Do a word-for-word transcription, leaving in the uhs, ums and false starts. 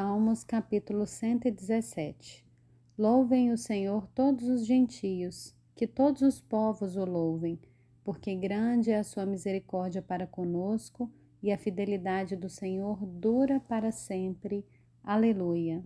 Salmos capítulo cento e dezessete. Louvem o Senhor todos os gentios, que todos os povos o louvem, porque grande é a sua misericórdia para conosco, e a fidelidade do Senhor dura para sempre. Aleluia.